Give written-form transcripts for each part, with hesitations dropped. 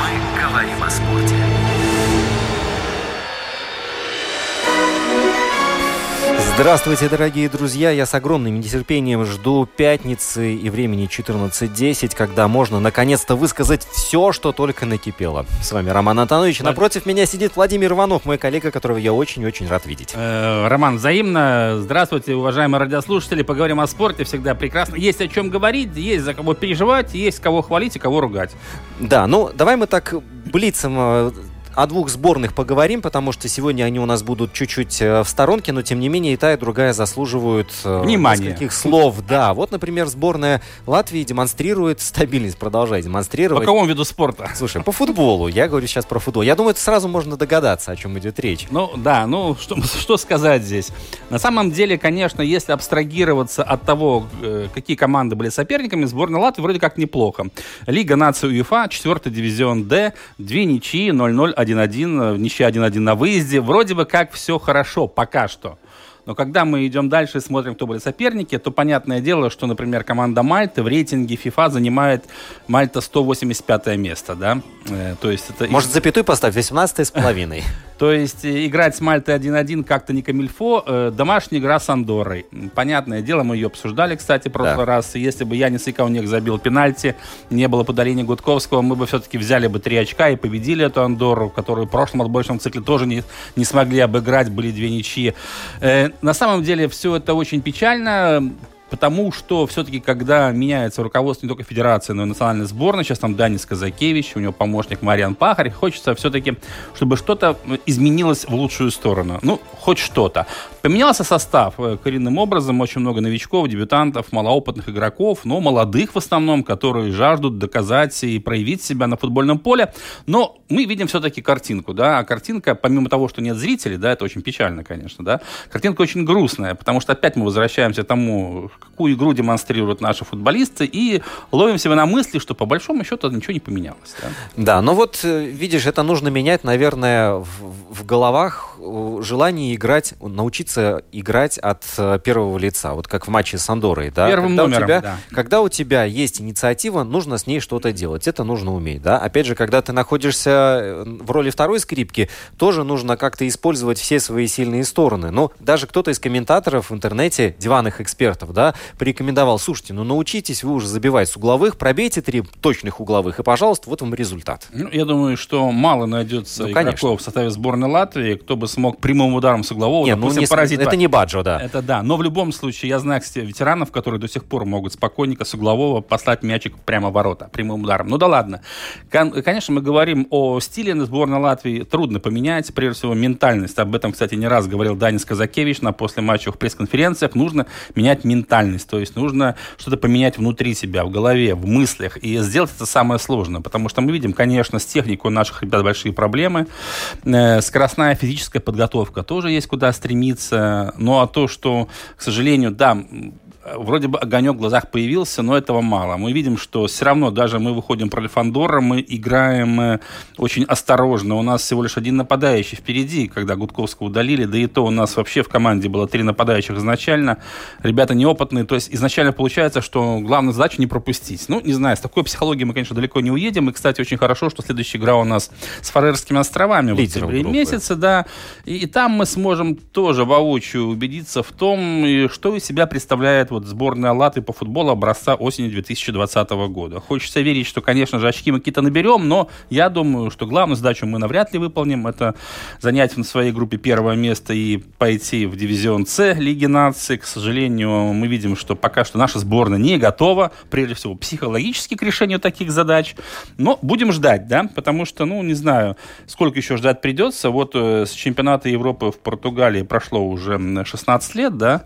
Мы говорим о спорте. Здравствуйте, дорогие друзья! Я с огромным нетерпением жду пятницы и времени 14:10, когда можно наконец-то высказать все, что только накипело. С вами Роман Антонович. Напротив меня сидит Владимир Иванов, мой коллега, которого я очень-очень рад видеть. Роман, взаимно. Здравствуйте, уважаемые радиослушатели. Поговорим о спорте. Всегда прекрасно. Есть о чем говорить, есть за кого переживать, есть кого хвалить и кого ругать. Да, ну давай мы так блицем... О двух сборных поговорим, потому что сегодня они у нас будут чуть-чуть в сторонке, но тем не менее и та, и другая заслуживают нескольких слов. Да, вот, например, сборная Латвии демонстрирует стабильность, продолжает демонстрировать. По какому виду спорта? Слушай, по футболу. Я говорю сейчас про футбол. Я думаю, это сразу можно догадаться, о чем идет речь. Ну да, ну что сказать здесь. На самом деле, конечно, если абстрагироваться от того, какие команды были соперниками, сборная Латвии вроде как неплохо. Лига наций УЕФА, 4-й дивизион Д, 2 ничьи, 0-0, 1-1, ничья 1-1 на выезде. Вроде бы как все хорошо пока что. Но когда мы идем дальше и смотрим, кто были соперники, то понятное дело, что, например, команда Мальты в рейтинге FIFA занимает Мальта 185 место. Да? То есть это... Может, запятую поставь, 18-е с половиной. То есть играть с Мальтой 1-1 как-то не камильфо. Домашняя игра с Андоррой. Понятное дело, мы ее обсуждали, кстати, в прошлый раз. Если бы Янис Ика у них забил пенальти, не было подаления Гудковского, мы бы все-таки взяли бы 3 очка и победили эту Андорру, которую в прошлом отборочном цикле тоже не смогли обыграть, были 2 ничьи. На самом деле все это очень печально, потому что все-таки, когда меняется руководство не только федерации, но и национальной сборной, сейчас там Данис Казакевич, у него помощник Мариан Пахарь, хочется все-таки, чтобы что-то изменилось в лучшую сторону. Ну, хоть что-то. Поменялся состав коренным образом, очень много новичков, дебютантов, малоопытных игроков, но молодых в основном, которые жаждут доказать и проявить себя на футбольном поле. Но мы видим все-таки картинку, да, а картинка, помимо того, что нет зрителей, да, это очень печально, конечно, да, картинка очень грустная, потому что опять мы возвращаемся к тому, какую игру демонстрируют наши футболисты, и ловим себя на мысли, что по большому счету ничего не поменялось. Да, ну вот, видишь, это нужно менять, наверное, в головах желание играть, научиться играть от первого лица, вот как в матче с Андоррой. Да? Когда у тебя есть инициатива, нужно с ней что-то делать, это нужно уметь. Да? Опять же, когда ты находишься в роли второй скрипки, тоже нужно как-то использовать все свои сильные стороны. Но даже кто-то из комментаторов в интернете, диванных экспертов, да, порекомендовал, слушайте, ну научитесь вы уже забивать с угловых, пробейте 3 точных угловых, и, пожалуйста, вот вам результат. Ну, я думаю, что мало найдется игроков в составе сборной Латвии, кто бы смог прямым ударом с углового, поразить. Это не Баджо, да. Это да, но в любом случае, я знаю, кстати, ветеранов, которые до сих пор могут спокойненько с углового послать мячик прямо в ворота, прямым ударом. Ну да ладно. Конечно, мы говорим о стиле на сборной Латвии, трудно поменять, прежде всего, ментальность. Об этом, кстати, не раз говорил Данис Казакевич на послематчевых пресс-конференциях. Нужно менять ментальность. То есть нужно что-то поменять внутри себя, в голове, в мыслях. И сделать это самое сложное. Потому что мы видим, конечно, с техникой у наших ребят большие проблемы. Скоростная физическая подготовка тоже есть куда стремиться. Ну а то, что, к сожалению, да... Вроде бы огонек в глазах появился, но этого мало. Мы видим, что все равно даже мы выходим против Андорры, мы играем очень осторожно. У нас всего лишь 1 нападающий впереди, когда Гудковского удалили. Да и то у нас вообще в команде было 3 нападающих изначально. Ребята неопытные. То есть изначально получается, что главная задача не пропустить. Ну, не знаю, с такой психологией мы, конечно, далеко не уедем. И, кстати, очень хорошо, что следующая игра у нас с Фарерскими островами в октябре месяце. Да. И там мы сможем тоже воочию убедиться в том, что из себя представляет вот сборная Латвии по футболу образца осени 2020 года. Хочется верить, что, конечно же, очки мы какие-то наберем, но я думаю, что главную задачу мы навряд ли выполним. Это занять в своей группе первое место и пойти в дивизион С Лиги наций. К сожалению, мы видим, что пока что наша сборная не готова, прежде всего, психологически к решению таких задач. Но будем ждать, да, потому что, ну, не знаю, сколько еще ждать придется. Вот с чемпионата Европы в Португалии прошло уже 16 лет, да,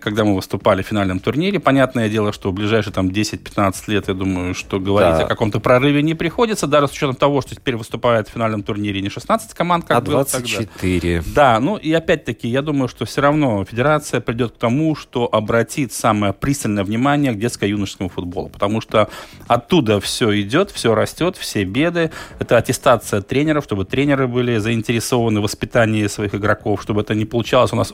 когда мы выступали в финальном турнире. Понятное дело, что в ближайшие там 10-15 лет, я думаю, что говорить о каком-то прорыве не приходится, даже с учетом того, что теперь выступает в финальном турнире не 16 команд, как было тогда. А 24. Да, ну и опять-таки, я думаю, что все равно федерация придет к тому, что обратит самое пристальное внимание к детско-юношескому футболу, потому что оттуда все идет, все растет, все беды. Это аттестация тренеров, чтобы тренеры были заинтересованы в воспитании своих игроков, чтобы это не получалось. У нас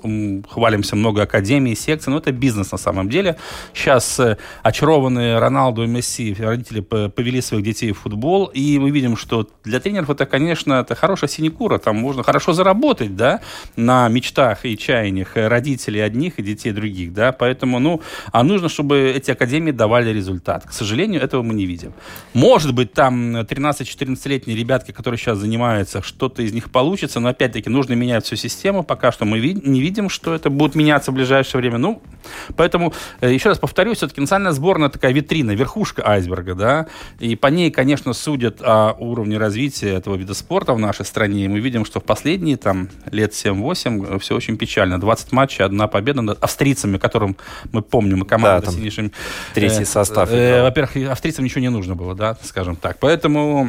хвалимся много академий, секции, но это бизнес на самом деле. Сейчас очарованные Роналду и Месси родители повели своих детей в футбол, и мы видим, что для тренеров это, конечно, это хорошая синекура, там можно хорошо заработать, да, на мечтах и чаяниях родителей одних и детей других, да, поэтому, ну, а нужно, чтобы эти академии давали результат. К сожалению, этого мы не видим. Может быть, там 13-14-летние ребятки, которые сейчас занимаются, что-то из них получится, но, опять-таки, нужно менять всю систему, пока что мы не видим, что это будет меняться в ближайшее время. Ну, поэтому, еще раз повторюсь, все-таки национальная сборная такая витрина, верхушка айсберга, да, и по ней, конечно, судят о уровне развития этого вида спорта в нашей стране, и мы видим, что в последние, там, лет 7-8 все очень печально. 20 матчей, одна победа над австрийцами, которым мы помним, и команда сильнейшим... Третий состав. Во-первых, австрийцам ничего не нужно было, да, скажем так. Поэтому...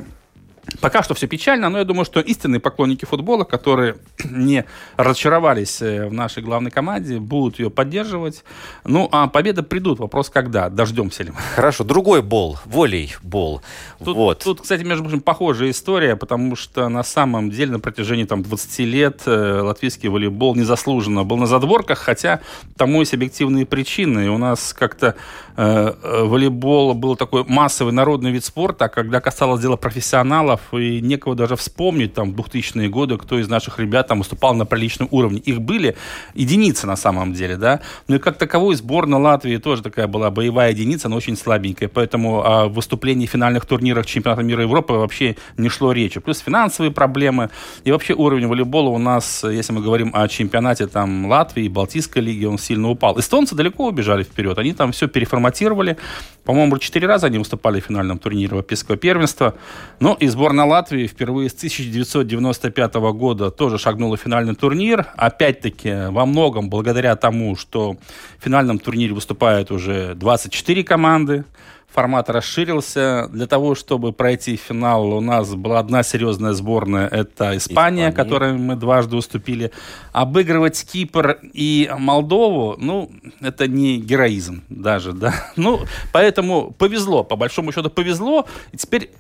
Пока что все печально, но я думаю, что истинные поклонники футбола, которые не разочаровались в нашей главной команде, будут ее поддерживать. Ну, а победы придут. Вопрос, когда? Дождемся ли мы? Хорошо. Другой бол. Волейбол. Тут, кстати, между прочим, похожая история, потому что на самом деле на протяжении там, 20 лет латвийский волейбол незаслуженно был на задворках, хотя тому есть объективные причины. И у нас как-то волейбол был такой массовый народный вид спорта, а когда касалось дела профессионала, и некого даже вспомнить там в 2000-е годы, кто из наших ребят там выступал на приличном уровне. Их были единицы на самом деле, да. Ну и как таковой сборная Латвии тоже такая была боевая единица, но очень слабенькая. Поэтому о выступлении в финальных турнирах чемпионата мира Европы вообще не шло речи. Плюс финансовые проблемы. И вообще уровень волейбола у нас, если мы говорим о чемпионате там Латвии, Балтийской лиги, он сильно упал. Эстонцы далеко убежали вперед. Они там все переформатировали. По-моему, 4 раза они выступали в финальном турнире Европейского первенства. Но и сборная Латвии впервые с 1995 года тоже шагнула в финальный турнир. Опять-таки, во многом благодаря тому, что в финальном турнире выступают уже 24 команды. Формат расширился. Для того, чтобы пройти в финал, у нас была одна серьезная сборная. Это Испания, которой мы дважды уступили. Обыгрывать Кипр и Молдову, ну, это не героизм даже, да. Ну, поэтому повезло, по большому счету повезло. И теперь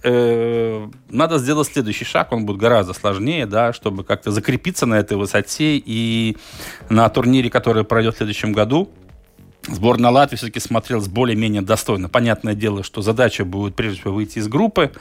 надо сделать следующий шаг, он будет гораздо сложнее, да, чтобы как-то закрепиться на этой высоте. И на турнире, который пройдет в следующем году, сборная Латвии все-таки смотрелась более-менее достойно. Понятное дело, что задача будет, прежде всего, выйти из группы.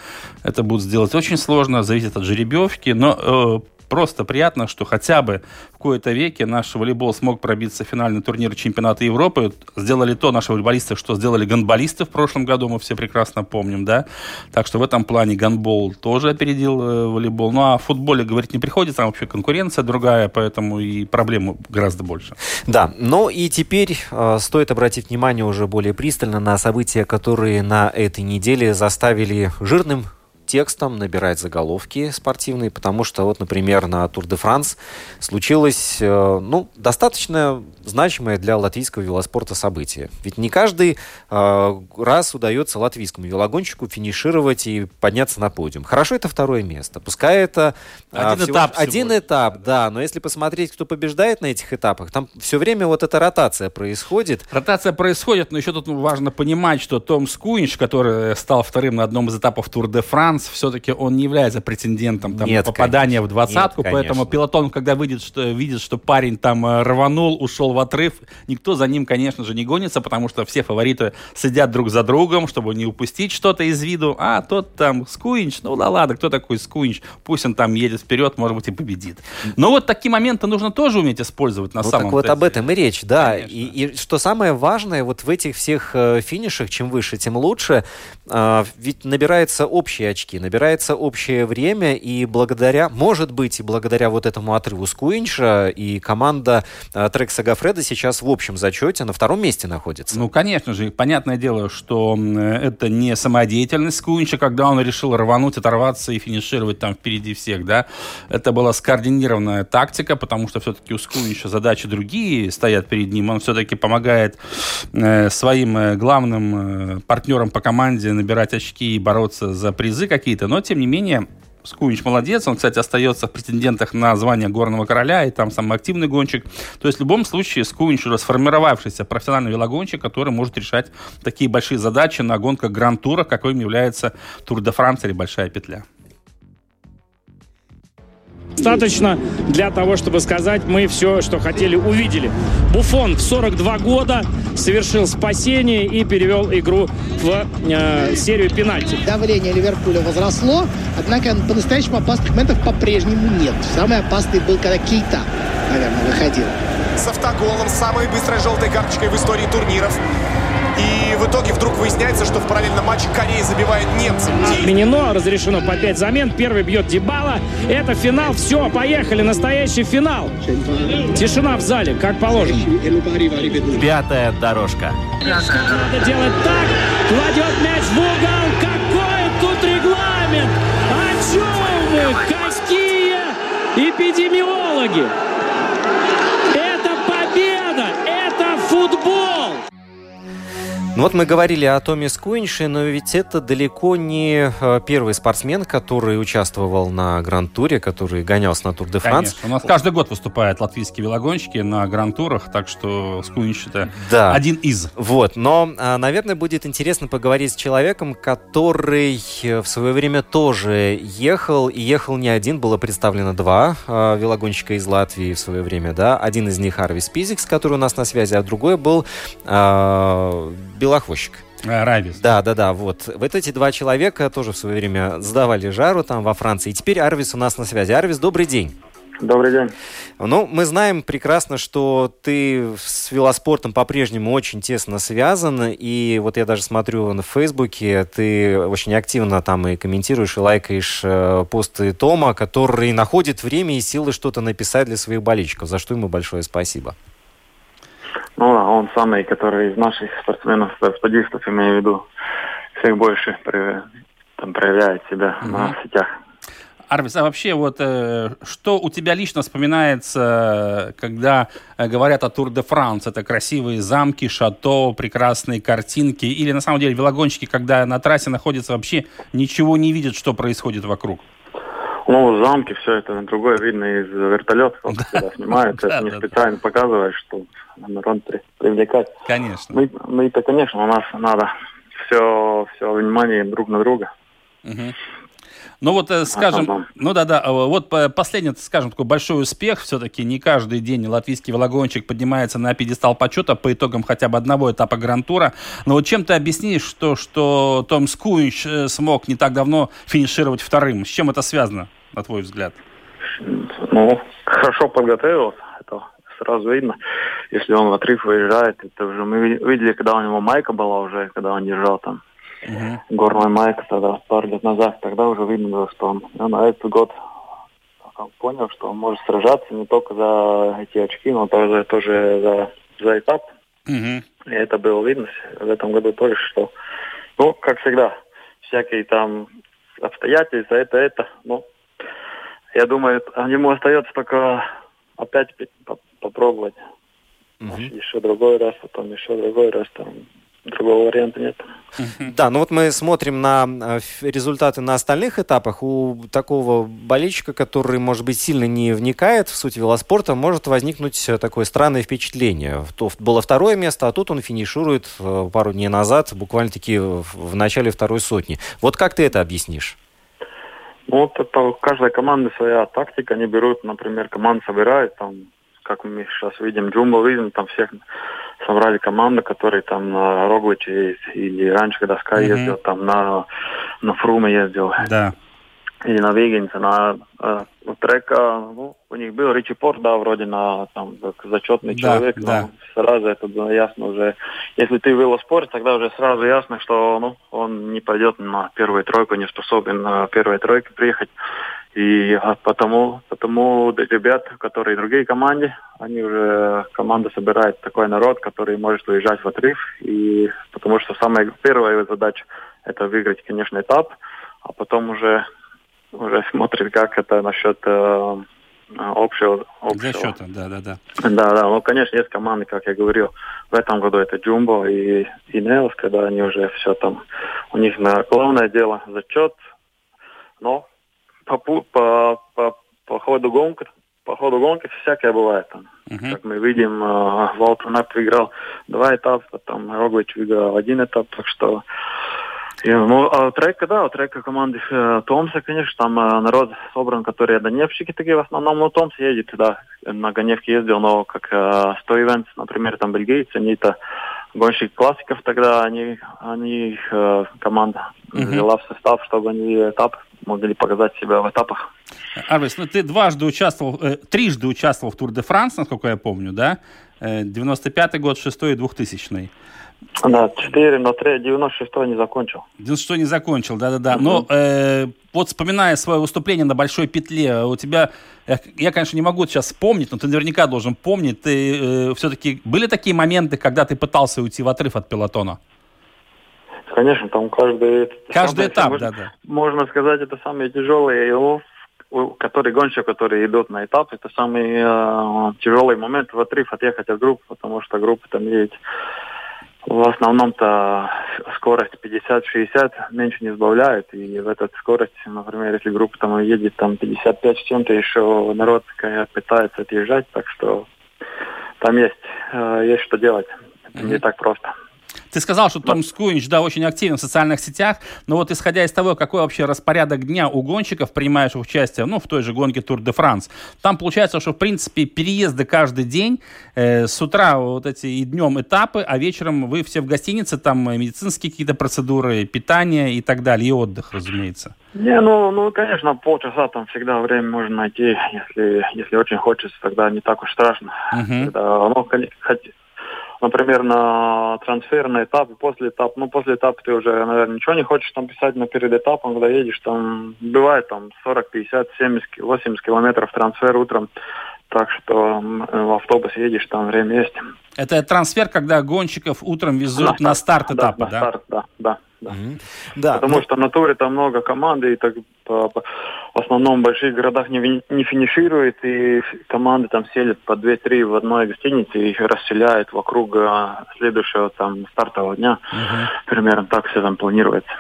Это будет сделать очень сложно, зависит от жеребьевки. Но просто приятно, что хотя бы в кои-то веке наш волейбол смог пробиться в финальный турнир чемпионата Европы. Сделали то наши волейболисты, что сделали гандболисты в прошлом году, мы все прекрасно помним, да. Так что в этом плане гандбол тоже опередил волейбол. Ну а в футболе говорить не приходится, там вообще конкуренция другая, поэтому и проблем гораздо больше. Да, ну и теперь стоит обратить внимание уже более пристально на события, которые на этой неделе заставили жирным текстом набирать заголовки спортивные, потому что, вот, например, на Тур де Франс случилось, ну, достаточно значимое для латвийского велоспорта событие. Ведь не каждый раз удается латвийскому велогонщику финишировать и подняться на подиум. Хорошо, это второе место. Пускай это один этап, да, но если посмотреть, кто побеждает на этих этапах, там все время вот эта ротация происходит. Ротация происходит, но еще тут важно понимать, что Томс Скуиньш, который стал вторым на одном из этапов Тур де Франс, Франс все-таки он не является претендентом там, нет, попадания конечно. В двадцатку, нет, поэтому пилотон, когда видит, что парень там рванул, ушел в отрыв, никто за ним, конечно же, не гонится, потому что все фавориты сидят друг за другом, чтобы не упустить что-то из виду. А тот там Скуиньш, ну да ладно, кто такой Скуиньш? Пусть он там едет вперед, может быть, и победит. Но вот такие моменты нужно тоже уметь использовать на вот самом деле. Вот об этом и речь, да. И что самое важное, вот в этих всех финишах, чем выше, тем лучше, ведь набираются общие очки, набирается общее время, и благодаря, может быть, и благодаря вот этому отрыву Скуиньша и команда Трек-Сегафредо сейчас в общем зачете на втором месте находится. Ну, конечно же, понятное дело, что это не самодеятельность Скуиньша, когда он решил рвануть, оторваться и финишировать там впереди всех, да. Это была скоординированная тактика, потому что все-таки у Скуиньша задачи другие стоят перед ним. Он все-таки помогает своим главным партнерам по команде набирать очки и бороться за призы какие-то, но тем не менее Скуиньш молодец, он, кстати, остается в претендентах на звание Горного короля, и там самый активный гонщик. То есть в любом случае Скуиньш уже сформировавшийся профессиональный велогонщик, который может решать такие большие задачи на гонках Гран-тура, каким является Тур де Франс или Большая петля. Достаточно для того, чтобы сказать, мы все, что хотели, увидели. Буфон в 42 года совершил спасение и перевел игру в серию пенальти. Давление Ливерпуля возросло, однако по-настоящему опасных моментов по-прежнему нет. Самый опасный был, когда Кейта, наверное, выходил. С автоголом, самой быстрой желтой карточкой в истории турниров. И в итоге вдруг выясняется, что в параллельном матче Корея забивает немцев. Отменено, разрешено по 5 замен. Первый бьет Дибала. Это финал. Все, поехали. Настоящий финал. Тишина в зале, как положено. Пятая дорожка. Надо делать так. Кладет мяч в угол. Какой тут регламент? О чем вы? Какие эпидемиологи? Это победа. Это футбол. Ну вот мы говорили о Томе Скуиньше, но ведь это далеко не первый спортсмен, который участвовал на Гран-туре, который гонялся на Тур де Франс. У нас каждый год выступают латвийские велогонщики на Гран-турах, так что Скуиньш это один из. Вот, но, наверное, будет интересно поговорить с человеком, который в свое время тоже ехал, и ехал не один, было представлено два велогонщика из Латвии в свое время, да. Один из них Арвис Пизикс, который у нас на связи, а другой был белохвостик. Арвис. Да, вот. Вот эти два человека тоже в свое время сдавали жару там во Франции. И теперь Арвис у нас на связи. Арвис, добрый день. Добрый день. Ну, мы знаем прекрасно, что ты с велоспортом по-прежнему очень тесно связан, и вот я даже смотрю на Фейсбуке, ты очень активно там и комментируешь, и лайкаешь посты Тома, который находит время и силы что-то написать для своих болельщиков, за что ему большое спасибо. Ну да, он самый, который из наших спортсменов-спортивистов, имею в виду, всех больше проявляет себя на сетях. Арвис, а вообще, вот что у тебя лично вспоминается, когда говорят о Тур де Франс? Это красивые замки, шато, прекрасные картинки? Или на самом деле велогонщики, когда на трассе находятся, вообще ничего не видят, что происходит вокруг? Ну, замки, все это другое видно из вертолетов, когда снимают, это не специально показываешь, чтобы народ привлекать. Конечно. Мы-то, конечно, у нас надо все внимание друг на друга. Угу. Ну вот, скажем, вот последний, скажем, такой большой успех. Все-таки не каждый день латвийский велогонщик поднимается на пьедестал почета по итогам хотя бы одного этапа Гран-тура. Но вот чем ты объяснишь, что Томс Скуиньш смог не так давно финишировать вторым? С чем это связано, на твой взгляд? Ну, хорошо подготовился. Это сразу видно. Если он в отрыв выезжает, это уже мы видели, когда у него майка была уже, когда он держал там. Горная майка тогда, пару лет назад, тогда уже видно было, что он на этот год понял, что он может сражаться не только за эти очки, но тоже за этап. И это было видно в этом году тоже, что, ну, как всегда, всякие там обстоятельства, это, ну, я думаю, ему остается только опять попробовать. Еще другой раз, другого варианта нет. Да, ну вот мы смотрим на результаты на остальных этапах. У такого болельщика, который, может быть, сильно не вникает в суть велоспорта, может возникнуть такое странное впечатление. То было второе место, а тут он финиширует пару дней назад, буквально-таки в начале второй сотни. Вот как ты это объяснишь? Ну, вот каждая команда своя тактика. Они берут, например, команду собирают, там, как мы сейчас видим, Джумбо, видим, там всех собрали команды, которые там на Рогличе ездят, или раньше, когда Sky ездил, там на Фруме ездил. Да. Или на Вегенце, на Трека, ну, у них был Ричи Порт, да, вроде на там зачетный человек, но сразу это было ясно уже. Если ты в велоспорте, тогда уже сразу ясно, что ну, он не пойдет на первую тройку, не способен на первой тройке приехать. И потому ребят, которые в другие команды, они уже, команда собирает такой народ, который может уезжать в отрыв. И потому что самая первая задача – это выиграть, конечно, этап, а потом уже смотрит, как это насчет общего. Счета, да. Да, ну, конечно, есть команды, как я говорил, в этом году это Джумбо и Инейлс, когда они уже все там, у них главное дело зачет, но по ходу гонки всякое бывает. Там. Как мы видим, Волтонап выиграл 2 этапа, там Роглич выиграл 1 этап, так что... Ну, а у трека команды Томса, конечно, там народ собран, которые доневщики такие в основном, но Томс едет, да, на гоневке ездил, но как 100 ивент, например, там бельгийцы, они-то гонщики классиков, тогда они команда взяла в состав, чтобы они этап могли показать себя в этапах. Арвис, ну ты трижды участвовал в Тур де Франс, насколько я помню, да? 95-й год, 6-й и 2000-й. Да, 4, но 96-й не закончил. 96-й не закончил, да. Но вот вспоминая свое выступление на Большой петле, у тебя, я, конечно, не могу сейчас вспомнить, но ты наверняка должен помнить, ты все-таки были такие моменты, когда ты пытался уйти в отрыв от пелотона? Конечно, там каждый этап, можно, да. Можно сказать, это самые тяжелые его, которые гонщики, которые идут на этап, это самый тяжелый момент в отрыв отъехать от группы, потому что группа там едет. В основном-то скорость 50-60 меньше не сбавляют. И в этот скорость, например, если группа там едет там 55 с чем-то, еще народ пытается отъезжать. Так что там есть что делать. Это не так просто. Ты сказал, что Томс Скуиньш, да, очень активен в социальных сетях, но вот исходя из того, какой вообще распорядок дня у гонщиков, принимающих участие, ну, в той же гонке Тур де Франс, там получается, что, в принципе, переезды каждый день, с утра вот эти и днем этапы, а вечером вы все в гостинице, там медицинские какие-то процедуры, питание и так далее, и отдых, разумеется. Не, ну, конечно, полчаса там всегда время можно найти, если очень хочется, тогда не так уж страшно. Например, на трансфер, на этап, после этапа. Ну, после этапа ты уже, наверное, ничего не хочешь там писать, но перед этапом, когда едешь, там бывает там 40, 50, 70, 80 километров трансфер утром. Так что в автобус едешь, там время есть. Это трансфер, когда гонщиков утром везут на старт этапа, да? На старт, да. Потому что на туре там много команд, и так в основном в больших городах не финиширует, и команды там селят по 2-3 в одной гостинице и расселяют вокруг следующего там стартового дня. Примерно так все там планируется.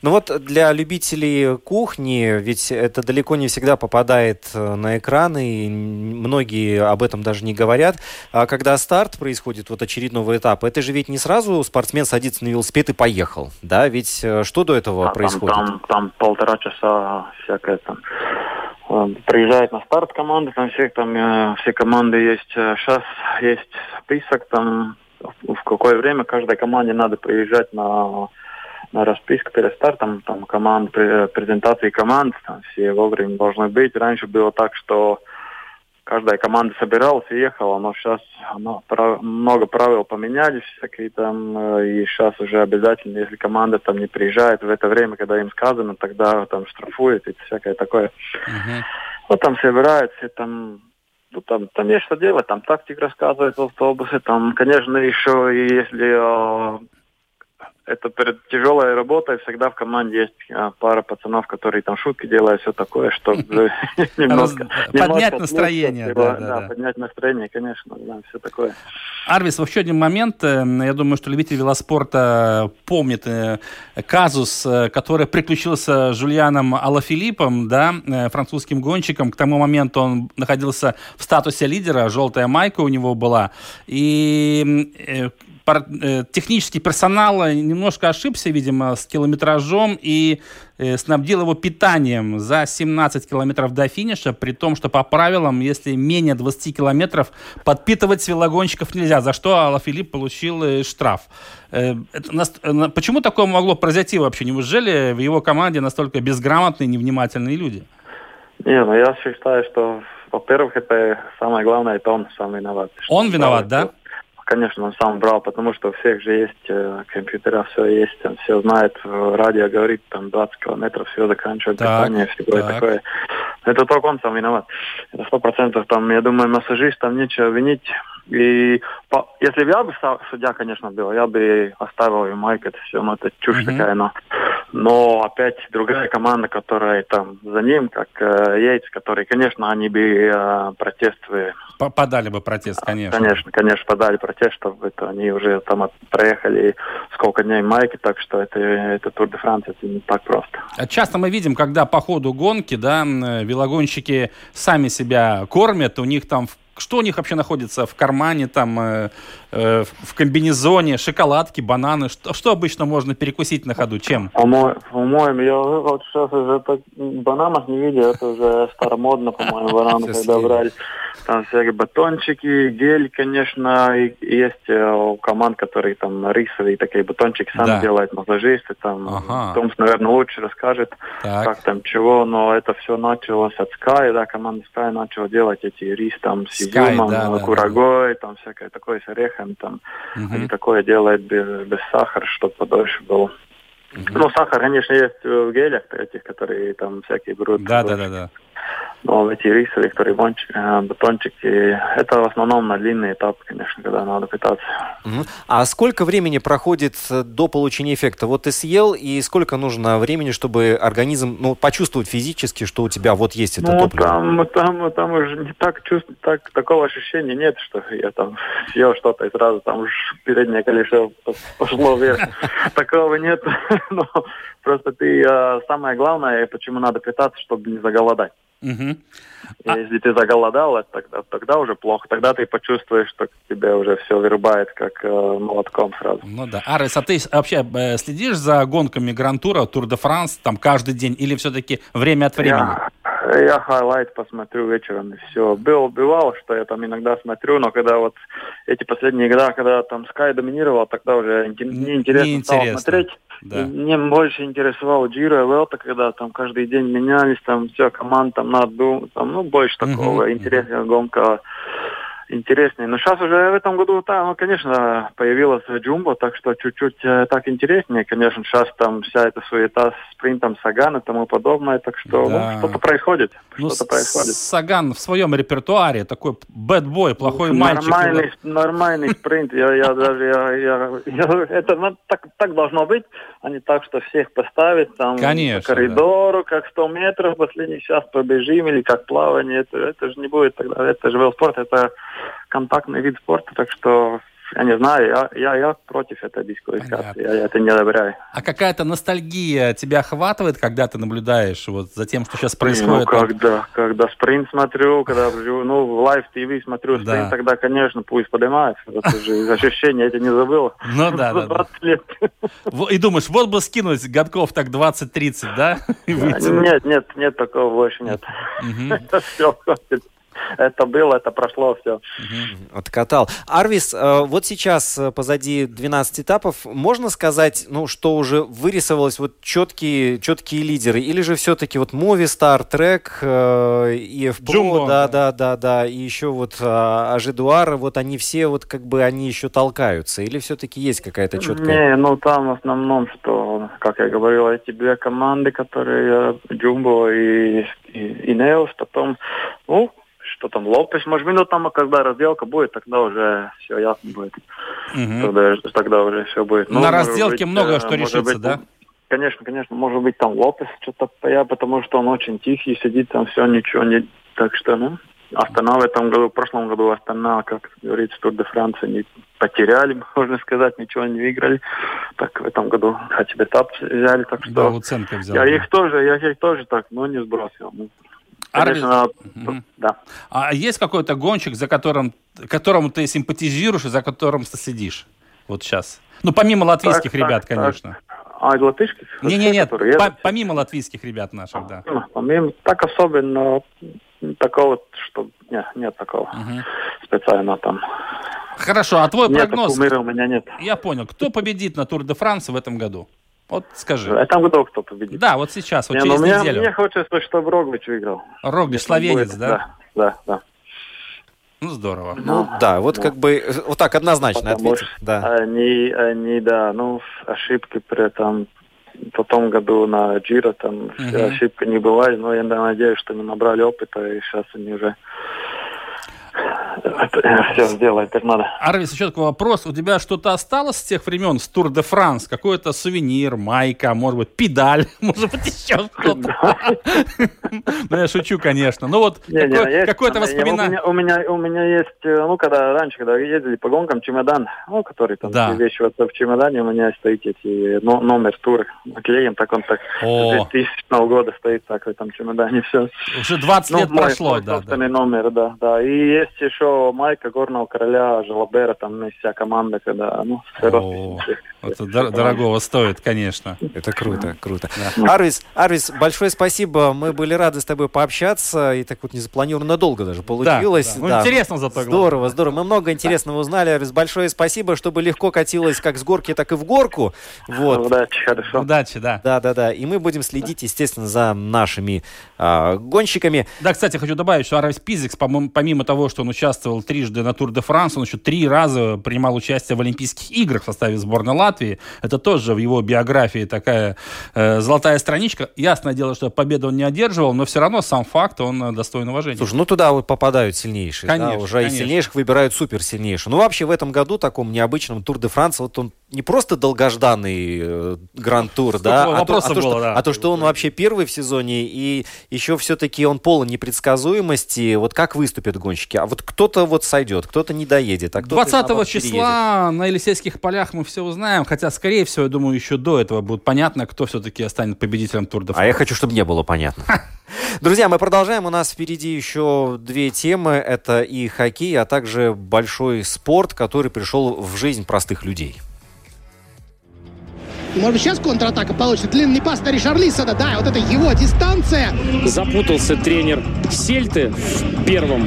Ну вот для любителей кухни, ведь это далеко не всегда попадает на экраны, и многие об этом даже не говорят. А когда старт происходит вот очередного этапа, это же ведь не сразу спортсмен садится на велосипед и поехал, да? Ведь что до этого происходит? Там 1,5 часа всякое там. Приезжает на старт команды, там все команды есть. Сейчас есть список, там в какое время каждой команде надо приезжать на расписку перед стартом, там команд, презентации команд, там все вовремя должны быть. Раньше было так, что каждая команда собиралась и ехала, но сейчас много правил поменяли всякие там, и сейчас уже обязательно, если команда там не приезжает в это время, когда им сказано, тогда там штрафуют и всякое такое. Вот там собираются, там есть что делать, там тактик рассказывают в автобусе, там, конечно, еще и если... Это перед тяжелой работой всегда в команде есть пара пацанов, которые там шутки делают, все такое, чтобы поднять настроение. Да, поднять настроение, конечно, все такое. Арвис, еще один момент. Я думаю, что любители велоспорта помнят казус, который приключился с Жульяном Алафилиппом, да, французским гонщиком. К тому моменту он находился в статусе лидера, желтая майка у него была. И технический персонал немножко ошибся, видимо, с километражом и снабдил его питанием за 17 километров до финиша, при том, что по правилам, если менее 20 километров, подпитывать велогонщиков нельзя, за что Алафилипп получил штраф. Почему такое могло произойти вообще? Неужели в его команде настолько безграмотные, невнимательные люди? Не, ну я считаю, что, во-первых, это самое главное, это он сам виноват. Он виноват, да? Конечно, он сам брал, потому что у всех же есть компьютера, все есть, он все знает, радио говорит, там 20 километров, все заканчивается, питание, всякое такое. Это только он сам виноват. Это 100%, там, я думаю, массажистам нечего винить. И если бы я бы судья, конечно, был, я бы оставил и майк, это все, ну, это чушь такая, но опять другая команда, которая там за ним, как Яйц, которые, конечно, они бы протесты... Подали бы протест, конечно. Конечно, подали протест, чтобы это, они уже там проехали сколько дней майки, так что это Тур де Франс, это не так просто. Часто мы видим, когда по ходу гонки, да, велогонщики сами себя кормят, у них там... Что у них вообще находится в кармане, там, в комбинезоне, шоколадки, бананы? Что обычно можно перекусить на ходу? Чем? По-моему, я вот сейчас уже бананов не видел, это уже старомодно, по-моему, бананы когда брали. Там всякие батончики, гель, конечно, и есть у команд, которые там рисовые такие батончики сам делают, массажисты, там, Томс, наверное, лучше расскажет, как там, чего, но это все началось от Sky, да, команда Sky начала делать эти рис там с изюмом, курагой, там всякое такое с орехом, там, они такое делают без сахара, чтобы подольше было. Ну, сахар, конечно, есть в гелях этих, которые там всякие берут. Да. Но эти рисовые, которые батончики, это в основном на длинный этап, конечно, когда надо питаться. А сколько времени проходит до получения эффекта? Вот ты съел, и сколько нужно времени, чтобы организм, ну, почувствовать физически, что у тебя вот есть это топливо? Там уже не так чувствую, такого ощущения нет, что я там съел что-то, и сразу там уж переднее колесо пошло вверх. Такого нет. Но просто ты, самое главное, почему надо питаться, чтобы не заголодать. Если ты заголодал, тогда уже плохо. Тогда ты почувствуешь, что тебя уже все вырубает, как молотком сразу. Ну да. Арвис, а ты вообще следишь за гонками Гран-тура, Тур де Франс, там каждый день, или все-таки время от времени? Я хайлайт посмотрю вечером, и все. Бывало, что я там иногда смотрю, но когда вот эти последние года, когда там Sky доминировал, тогда уже неинтересно стало смотреть. Да. Мне больше интересовал Джиро и Велта, когда там каждый день менялись, там вся команда, там надо было, там, ну, больше такого, интересная гонка, интереснее. Но сейчас уже в этом году, там, ну, конечно, появилась Джумбо, так что чуть-чуть так интереснее, конечно, сейчас там вся эта суета с спринтом Сагана и тому подобное, так что ну, что-то происходит. Саган в своем репертуаре такой бэдбой, плохой мальчик. Нормальный спринт, это так должно быть, а не так, что всех поставить там по коридору, как 100 метров, последний час побежим или как плавание, это же не будет тогда, это же велоспорт, это контактный вид спорта, так что я не знаю, я против этой дисквалификации, я это не одобряю. А какая-то ностальгия тебя охватывает, когда ты наблюдаешь вот за тем, что сейчас происходит? Ну, когда спринт смотрю, когда в лайв-ТВ смотрю спринт, тогда, конечно, пусть поднимается. Это же ощущение, я это не забыл. Ну да, 20 лет. И думаешь, вот бы скинуть годков так 20-30, да? Нет, такого больше нет. Это все, хватит. Это было, это прошло, все. Откатал. Арвис, вот сейчас позади 12 этапов. Можно сказать, ну, что уже вырисовалось вот четкие лидеры? Или же все-таки вот Movistar, Трек, EF Pro, и еще вот Ажедуар, вот они все вот как бы они еще толкаются? Или все-таки есть какая-то четкая? Не, ну там в основном, что, как я говорил, эти две команды, которые Джумбо и Инейлс, потом, что там Лопес, может быть, но там, когда разделка будет, тогда уже все ясно будет. Тогда уже все будет. На разделке много что решится, да? Конечно, может быть, там Лопес что-то потому что он очень тихий, сидит там все, ничего не... Так что, Астана в этом году, в прошлом году Астана, как говорится, Тур де Франции не потеряли, можно сказать, ничего не выиграли. Так в этом году хотя бы этап взяли, так что... Да, Луценко взял. Я их тоже так, но не сбросил. Конечно, да. А есть какой-то гонщик, которому ты симпатизируешь и за которым ты следишь? вот сейчас? Ну, помимо латвийских ребят, конечно. А, латышских? Нет, помимо латвийских ребят наших, да. Помимо, так особенно такого, что... Нет такого специально там. Хорошо, а твой прогноз? Нет, у меня нет. Я понял. Кто победит на Тур де Франс в этом году? Вот скажи. А там готов кто победит? Да, вот сейчас, вот через неделю. Мне хочется, чтобы Роглич выиграл. Роглич, словенец, да? Да. Ну, здорово. Ну да. Как бы вот так однозначно ответить. Да. Они ошибки при этом в том году на Джиро, там ошибки не бывали, но я надеюсь, что они набрали опыта, и сейчас они уже все сделали, как надо. Арвис, еще такой вопрос. У тебя что-то осталось с тех времен, с Тур де Франс? Какой-то сувенир, майка, может быть, педаль, может быть, еще что-то? Ну, я шучу, конечно. Ну, вот какое-то воспоминание. У меня есть, когда раньше, когда ездили по гонкам, чемодан, который там вещи в чемодане, у меня стоит эти номер тура, клеем, так он так 2000 года стоит, так в этом чемодане все. Уже 20 лет прошло, да. Собственный номер, да. И есть еще майка Горного короля, Жалабера, там вся команда, когда... Это дорогого стоит, конечно. Это круто. Да. Арвис, большое спасибо. Мы были рады с тобой пообщаться. И так вот незапланированно долго даже получилось. Да. Ну, интересно зато. Здорово. Мы много интересного узнали. Арвис, большое спасибо, чтобы легко катилось как с горки, так и в горку. Вот. Удачи, хорошо. Удачи, да. Да. И мы будем следить, естественно, за нашими гонщиками. Да, кстати, хочу добавить, что Арвис Пизикс, помимо того, что он участвовал трижды на Тур де Франс, он еще 3 раза принимал участие в Олимпийских играх в составе сборной Латвии. Это тоже в его биографии такая золотая страничка. Ясное дело, что победу он не одерживал, но все равно сам факт, он достоин уважения. Слушай, туда вот попадают сильнейшие. Конечно, Из сильнейших выбирают суперсильнейших. Ну, вообще, в этом году таком необычном Тур де Франс, вот он не просто долгожданный гран-тур, что он вообще первый в сезоне, и еще все-таки он полон непредсказуемости. Вот как выступят гонщики? А вот кто-то вот сойдет, кто-то не доедет. А 20 числа на Елисейских полях мы все узнаем. Хотя, скорее всего, я думаю, еще до этого будет понятно, кто все-таки станет победителем Тур де Франс. А я хочу, чтобы не было понятно. Друзья, мы продолжаем. У нас впереди еще 2 темы. Это и хоккей, а также большой спорт, который пришел в жизнь простых людей. Может быть, сейчас контратака получит. Длинный пас на Ришарлисона. Да, вот это его дистанция. Запутался тренер Сельты в первом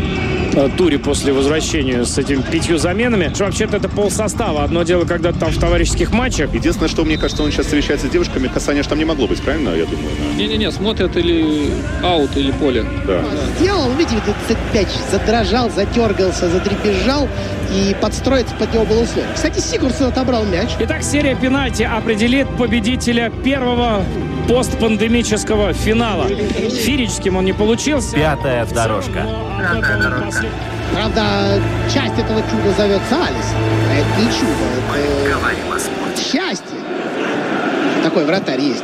туре после возвращения с этими 5 заменами. Вообще-то это полсостава. Одно дело, когда там в товарищеских матчах. Единственное, что мне кажется, он сейчас встречается с девушками. Касание же там не могло быть, правильно, я думаю? Да. Не, смотрят или аут, или поле. Да. Сделал, видите, 35, задрожал, затергался, затрепежал и подстроиться под него было условие. Кстати, Сигурдссон отобрал мяч. Итак, серия пенальти определит победителя первого постпандемического финала. Феерическим он не получился. Пятая дорожка. Правда, часть этого чуда зовется Алис. Это не чудо, это счастье. Такой вратарь есть.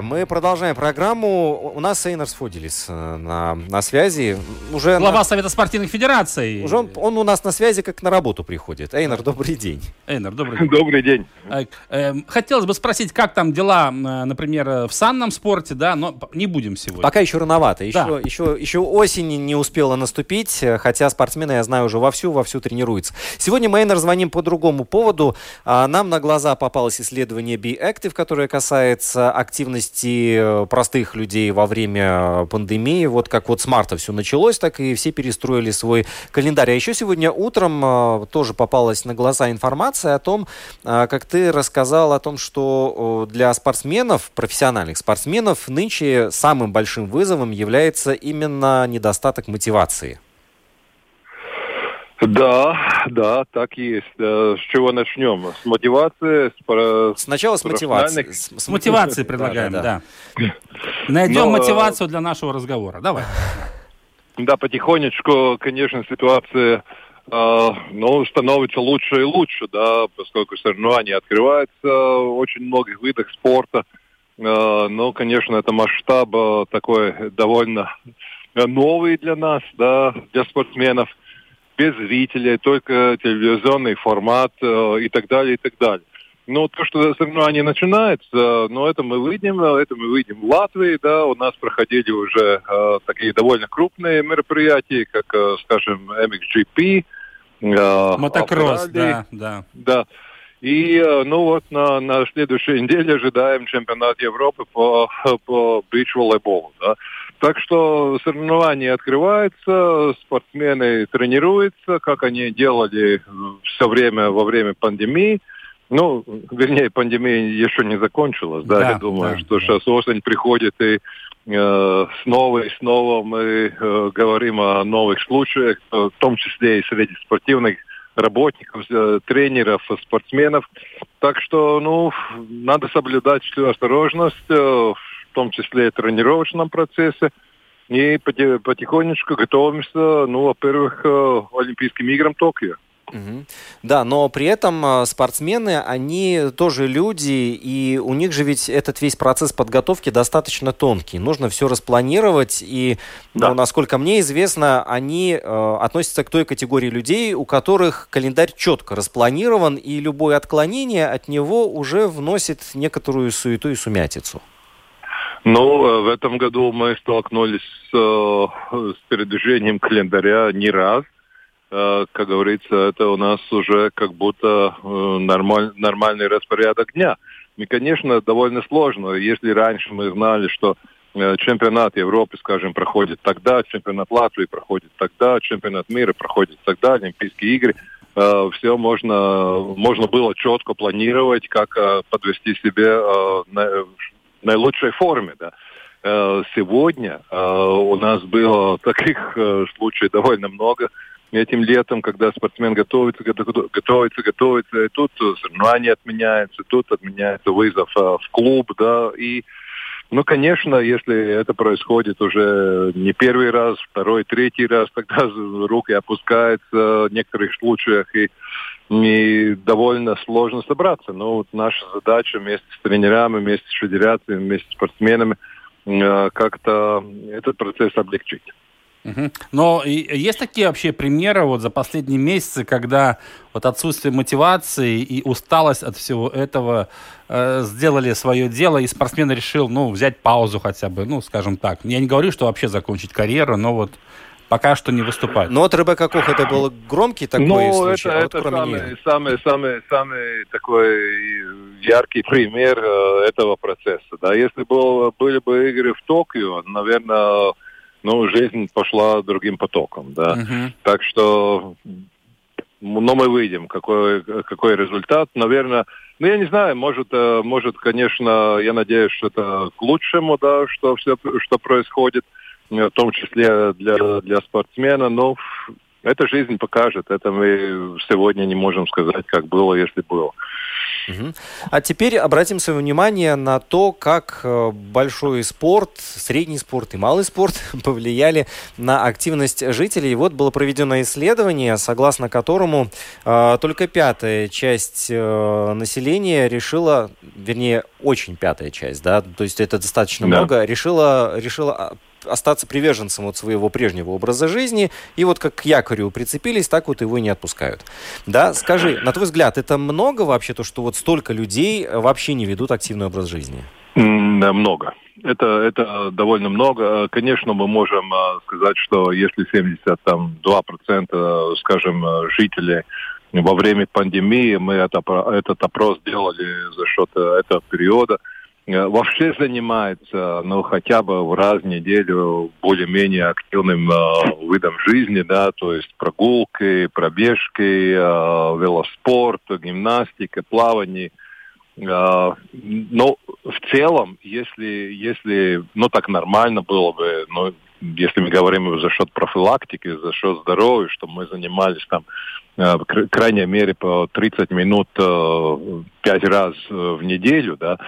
Мы продолжаем программу. У нас Эйнарс Фогелис на связи. Глава Совета спортивных федераций. Уже он у нас на связи, как на работу приходит. Эйнар, добрый день. Добрый день. Хотелось бы спросить, как там дела, например, в санном спорте, да, но не будем сегодня. Пока еще рановато. Еще осень не успела наступить, хотя спортсмены, я знаю, уже вовсю тренируются. Сегодня мы, Эйнар, звоним по другому поводу. Нам на глаза попалось исследование BeActive, которое касается активности простых людей во время пандемии. Вот как вот с марта все началось, так и все перестроили свой календарь. А еще сегодня утром тоже попалась на глаза информация о том, как ты рассказал о том, что для спортсменов, профессиональных спортсменов, нынче самым большим вызовом является именно недостаток мотивации. Да, так и есть. С чего начнем? С мотивации? Сначала с мотивации. С мотивации предлагаем, да. Найдем мотивацию для нашего разговора. Давай. Да, потихонечку, конечно, ситуация становится лучше и лучше, да, поскольку соревнования открываются в очень многих видах спорта. Конечно, это масштаб такой довольно новый для нас, да, для спортсменов. Без зрителей, только телевизионный формат и так далее, и так далее. Но то, что соревнования начинаются, но это мы видим в Латвии, да, у нас проходили уже такие довольно крупные мероприятия, как, скажем, MXGP, мотокросс, да. И, ну вот, на следующей неделе ожидаем чемпионат Европы по бич-волейболу, да. Так что соревнования открываются, спортсмены тренируются, как они делали все время во время пандемии. Ну, вернее, пандемия еще не закончилась, да, я думаю, что сейчас осень приходит, и снова и снова мы говорим о новых случаях, в том числе и среди спортивных работников, тренеров, спортсменов. Так что, ну, надо соблюдать осторожность, в том числе и в тренировочном процессе, и потихонечку готовимся, ну, во-первых, к Олимпийским играм Токио. Угу. Да, но при этом спортсмены, они тоже люди, и у них же ведь этот весь процесс подготовки достаточно тонкий. Нужно все распланировать, и, да, ну, насколько мне известно, они относятся к той категории людей, у которых календарь четко распланирован, и любое отклонение от него уже вносит некоторую суету и сумятицу. Ну, в этом году мы столкнулись с передвижением календаря не раз. Как говорится, это у нас уже как будто нормальный распорядок дня. И, конечно, довольно сложно. Если раньше мы знали, что чемпионат Европы, скажем, проходит тогда, чемпионат Латвии проходит тогда, чемпионат мира проходит тогда, Олимпийские игры, все можно было четко планировать, как подвести себя в наилучшей форме, да. Сегодня у нас было таких случаев довольно много. Этим летом, когда спортсмен готовится, и тут соревнования отменяются, тут отменяется вызов в клуб, да, и, ну, конечно, если это происходит уже не первый раз, второй, третий раз, тогда руки опускаются в некоторых случаях, и довольно сложно собраться. Но вот наша задача вместе с тренерами, вместе с федерацией, вместе с спортсменами как-то этот процесс облегчить. Но есть такие вообще примеры вот за последние месяцы, когда вот отсутствие мотивации и усталость от всего этого сделали свое дело, и спортсмен решил, ну, взять паузу хотя бы, ну, скажем так. Я не говорю, что вообще закончить карьеру, но вот пока что не выступать. Ну, вот Ребекка Кох, это был громкий такой случай. Это самый такой яркий пример этого процесса. Да, если были бы игры в Токио, наверное... Ну, жизнь пошла другим потоком, да. Так что, ну, мы видим, какой результат. Наверное, ну, я не знаю, может, конечно, я надеюсь, что это к лучшему, да, что все, что происходит, в том числе для спортсмена, но эта жизнь покажет. Это мы сегодня не можем сказать, как было, если было. А теперь обратим свое внимание на то, как большой спорт, средний спорт и малый спорт повлияли на активность жителей. Вот было проведено исследование, согласно которому только очень пятая часть населения решила, да, то есть это достаточно много, решила остаться приверженцем от своего прежнего образа жизни, и вот как к якорю прицепились, так вот его и не отпускают. Да, скажи, на твой взгляд, это много вообще, то, что вот столько людей вообще не ведут активный образ жизни? Много. Это довольно много. Конечно, мы можем сказать, что если 72%, скажем, жителей во время пандемии, мы этот опрос делали за счет этого периода, вообще занимается, ну, хотя бы в раз в неделю более-менее активным видом жизни, да, то есть прогулки, пробежки, велоспорт, гимнастика, плавание. Но в целом, если, ну, так нормально было бы, ну, если мы говорим за счет профилактики, за счет здоровья, что мы занимались там, в крайней мере, по 30 минут 5 раз в неделю, да,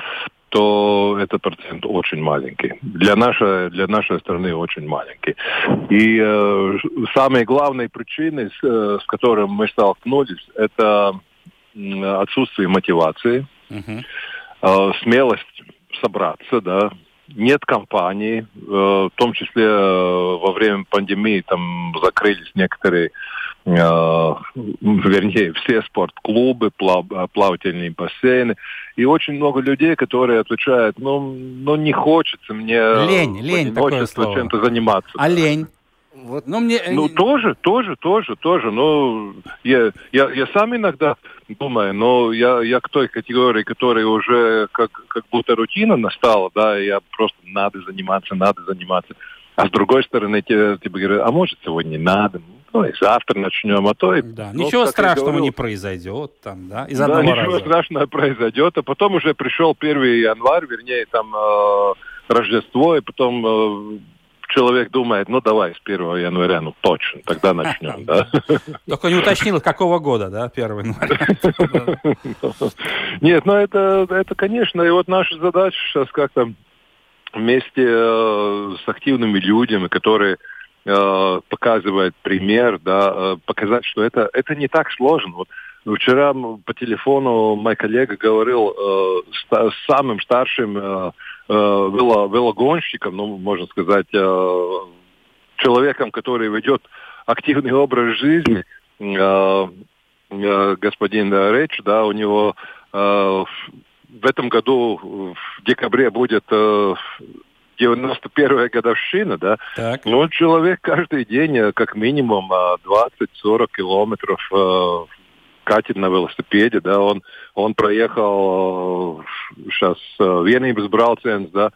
то этот процент очень маленький. Для нашей страны очень маленький. И самые главные причины, с которыми мы столкнулись, это отсутствие мотивации, смелость собраться, да. Нет компании, в том числе во время пандемии там закрылись некоторые вернее, все спортклубы, плавательные бассейны. И очень много людей, которые отвечают, ну не хочется мне лень такое слово. Чем-то заниматься. А лень? Вот, но мне... Ну, тоже. Ну, я сам иногда думаю, но я к той категории, которая уже как будто рутина настала, да, я просто надо заниматься. А с другой стороны, тебе говорят, а может, сегодня не надо, ну, и завтра начнем, а то и... Да, ну, ничего страшного не произойдет там, да, из одного раза. Да, ничего страшного произойдет, а потом уже пришел 1 январь, вернее, там, Рождество, и потом... человек думает, ну давай с 1 января, ну точно, тогда начнем, да. Только не уточнил, какого года, да, 1 января. Нет, ну это, конечно, и вот наша задача сейчас как-то вместе с активными людьми, которые показывают пример, да, показать, что это не так сложно. Вот вчера по телефону мой коллега говорил с самым старшим велогонщиком, ну, можно сказать, человеком, который ведет активный образ жизни, господин Реч, да, у него в этом году в декабре будет 91-я годовщина, да. Так. Но человек каждый день как минимум 20-40 километров катит на велосипеде, да, он проехал сейчас Vienības brauciens, да,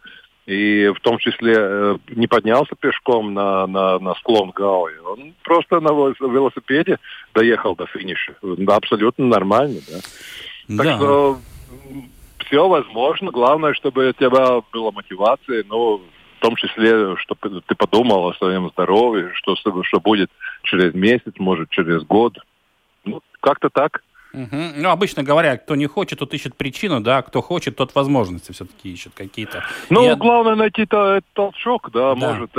и в том числе не поднялся пешком на склон Гауи, он просто на велосипеде доехал до финиша, абсолютно нормально, да. Да. Так что все возможно, главное, чтобы у тебя была мотивация, но в том числе, чтобы ты подумал о своем здоровье, что будет через месяц, может, через год. Ну, как-то так. Uh-huh. Ну, обычно говоря, кто не хочет, тот ищет причину, да, кто хочет, тот возможности все-таки ищет какие-то. Ну, главное найти толчок, да. Может,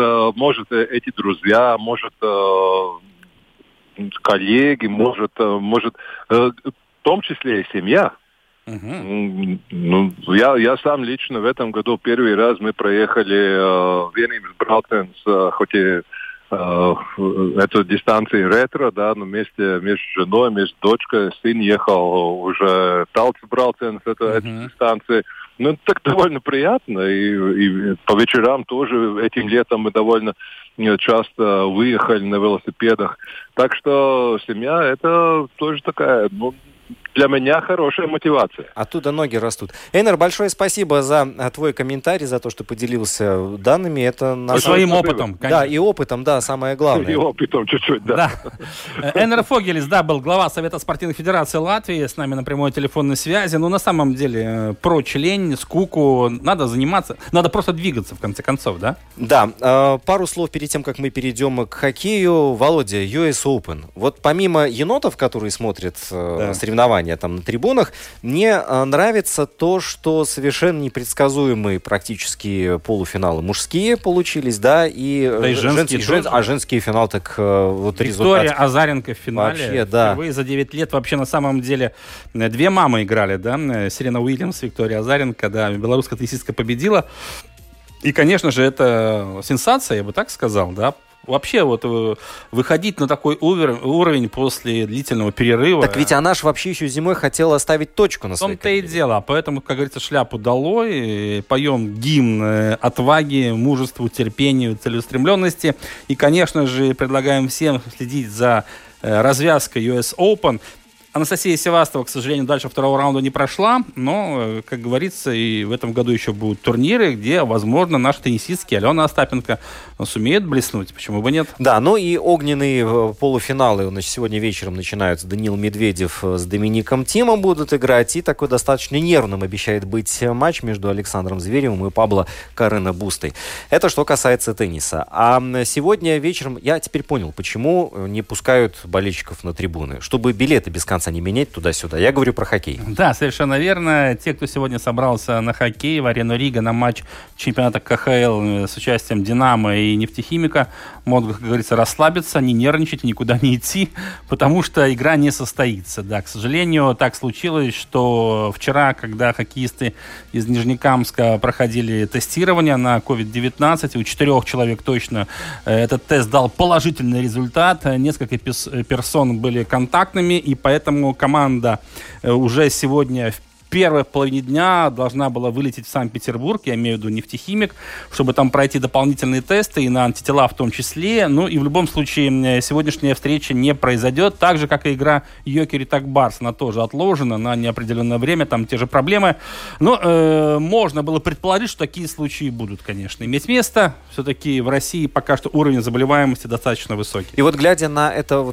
эти друзья, может, коллеги, может, в том числе и семья. Uh-huh. Ну, я сам лично в этом году первый раз мы проехали Vienības brauciens, хоть и эту дистанцию ретро, да, но вместе с женой, с дочкой, сын ехал уже Талц Брауценс, этой дистанции. Ну, так довольно приятно, и по вечерам тоже этим летом мы довольно часто выехали на велосипедах. Так что семья, это тоже такая, ну, для меня хорошая мотивация. Оттуда ноги растут. Эйнар, большое спасибо за твой комментарий, за то, что поделился данными. Это наш... своим опытом, конечно. Да, и опытом, да, самое главное. И опытом чуть-чуть, да. Эйнар Фогелис, да, был глава Совета спортивной федерации Латвии, с нами на прямой телефонной связи. Но на самом деле, прочь лень, скуку, надо заниматься, надо просто двигаться, в конце концов, да? Да. Пару слов перед тем, как мы перейдем к хоккею. Володя, US Open. Вот помимо енотов, которые смотрят соревнования, там на трибунах. Мне нравится то, что совершенно непредсказуемые практически полуфиналы мужские получились, да, и женские. А женский финал так вот результат. Виктория Азаренко в финале. Вообще, да. Впервые за 9 лет вообще на самом деле две мамы играли, да, Серена Уильямс, Виктория Азаренко, да, белорусская теннисистка победила. И, конечно же, это сенсация, я бы так сказал, да. Вообще, вот выходить на такой уровень после длительного перерыва... Так ведь она ж вообще еще зимой хотела оставить точку на своей карьере. В том-то и дело. Поэтому, как говорится, шляпу долой. Поем гимн отваги, мужеству, терпению, целеустремленности. И, конечно же, предлагаем всем следить за развязкой US Open. Анастасия Севастова, к сожалению, дальше второго раунда не прошла, но, как говорится, и в этом году еще будут турниры, где, возможно, наши теннисистки Алена Остапенко сумеет блеснуть. Почему бы нет? Да, ну и огненные полуфиналы. Значит, сегодня вечером начинаются. Даниил Медведев с Домиником Тимом будут играть. И такой достаточно нервным обещает быть матч между Александром Зверевым и Пабло Карена Бустой. Это что касается тенниса. А сегодня вечером я теперь понял, почему не пускают болельщиков на трибуны. Чтобы билеты без конца не менять туда-сюда. Я говорю про хоккей. Да, совершенно верно. Те, кто сегодня собрался на хоккей в арену Рига на матч чемпионата КХЛ с участием «Динамо» и «Нефтехимика», могут, как говорится, расслабиться, не нервничать, никуда не идти, потому что игра не состоится. Да, к сожалению, так случилось, что вчера, когда хоккеисты из Нижнекамска проходили тестирование на COVID-19, у 4 человек точно этот тест дал положительный результат, несколько персон были контактными, и поэтому команда уже сегодня в первой половине дня должна была вылететь в Санкт-Петербург, я имею в виду нефтехимик, чтобы там пройти дополнительные тесты и на антитела в том числе. Ну и в любом случае сегодняшняя встреча не произойдет. Так же, как и игра Йокери-Такбарс, она тоже отложена на неопределенное время, там те же проблемы. Но можно было предположить, что такие случаи будут, конечно, иметь место. Все-таки в России пока что уровень заболеваемости достаточно высокий. И вот глядя на это,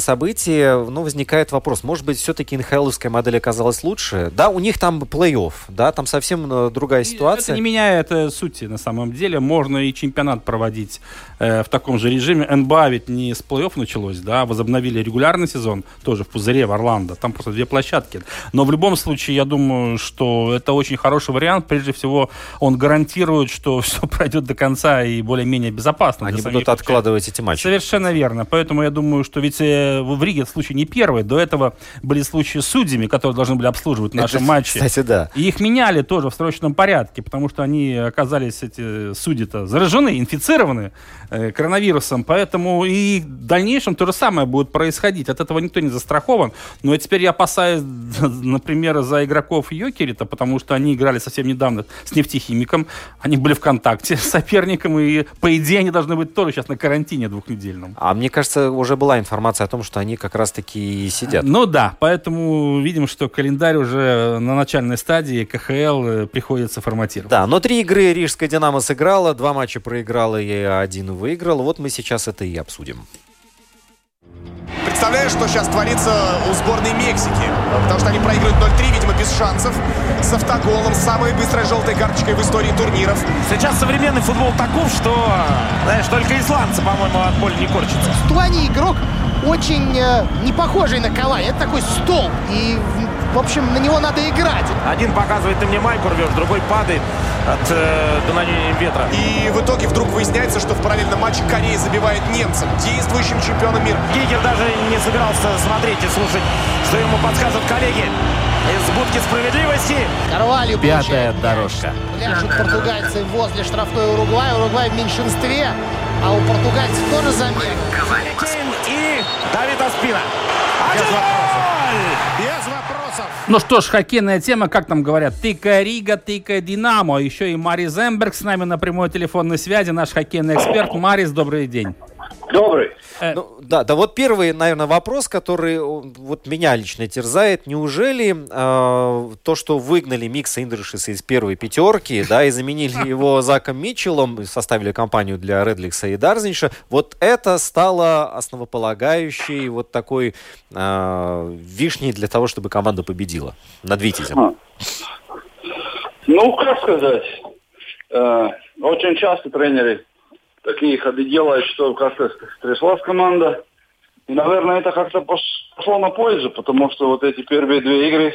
событие, возникает вопрос, может быть, все-таки НХЛовская модель оказалась лучше? Да, у них там плей-офф, да, там совсем другая ситуация. Это не меняет сути на самом деле. Можно и чемпионат проводить в таком же режиме. НБА ведь не с плей-офф началось, да, возобновили регулярный сезон, тоже в пузыре, в Орландо. Там просто две площадки. Но в любом случае, я думаю, что это очень хороший вариант. Прежде всего, он гарантирует, что все пройдет до конца и более-менее безопасно. Они будут откладывать эти матчи. Совершенно верно. Поэтому я думаю, что ведь в Риге случай не первый. До этого были случаи с судьями, которые должны были обслуживать наши матчи. Кстати, да. И их меняли тоже в срочном порядке, потому что они оказались, эти судьи-то, заражены, инфицированы коронавирусом. Поэтому и в дальнейшем то же самое будет происходить. От этого никто не застрахован. Но теперь я опасаюсь, например, за игроков Йокерита, потому что они играли совсем недавно с нефтехимиком. Они были в контакте с соперником. И, по идее, они должны быть тоже сейчас на карантине двухнедельном. А мне кажется, уже была информация о том, что они как раз-таки сидят. Ну да. Поэтому видим, что календарь уже на начальной стадии, КХЛ приходится форматировать. Да, но 3 игры рижская «Динамо» сыграла, 2 матча проиграла и 1 выиграла. Вот мы сейчас это и обсудим. Представляешь, что сейчас творится у сборной Мексики? Потому что они проигрывают 0-3, видимо, без шансов. С автоголом, самой быстрой желтой карточкой в истории турниров. Сейчас современный футбол таков, что, знаешь, только исландцы, по-моему, от боли не корчатся. В плане игрок очень не похожий на Кавай. Это такой столб. И, в общем, на него надо играть. Один показывает, ты мне майку рвешь, другой падает от дуновения ветра. И в итоге вдруг выясняется, что в параллельном матче Корея забивает немцам, действующим чемпионом мира. Кикер даже не собирался смотреть и слушать, что ему подсказывают коллеги из будки справедливости. Карвалью пятая дорожка. Пляшут португальцы возле штрафной Уругвая. Уругвай в меньшинстве, а у португальцев тоже замер. И Давид Аспина. Без вопросов. Ну что ж, хоккейная тема, как там говорят, тыкая Рига, тыкая Динамо. Еще и Марис Эмберг с нами на прямой телефонной связи, наш хоккейный эксперт. Марис, добрый день. Добрый. Вот первый, наверное, вопрос, который меня лично терзает. Неужели то, что выгнали Микса Индришиса из первой пятерки, да, и заменили его Заком Митчеллом, составили компанию для Редликса и Дарзинша, вот это стало основополагающей такой вишней для того, чтобы команда победила над Витязем? Как сказать, очень часто тренеры такие ходы делают, что как-то стряслась команда. И, наверное, это как-то пошло на пользу, потому что вот эти первые 2 игры,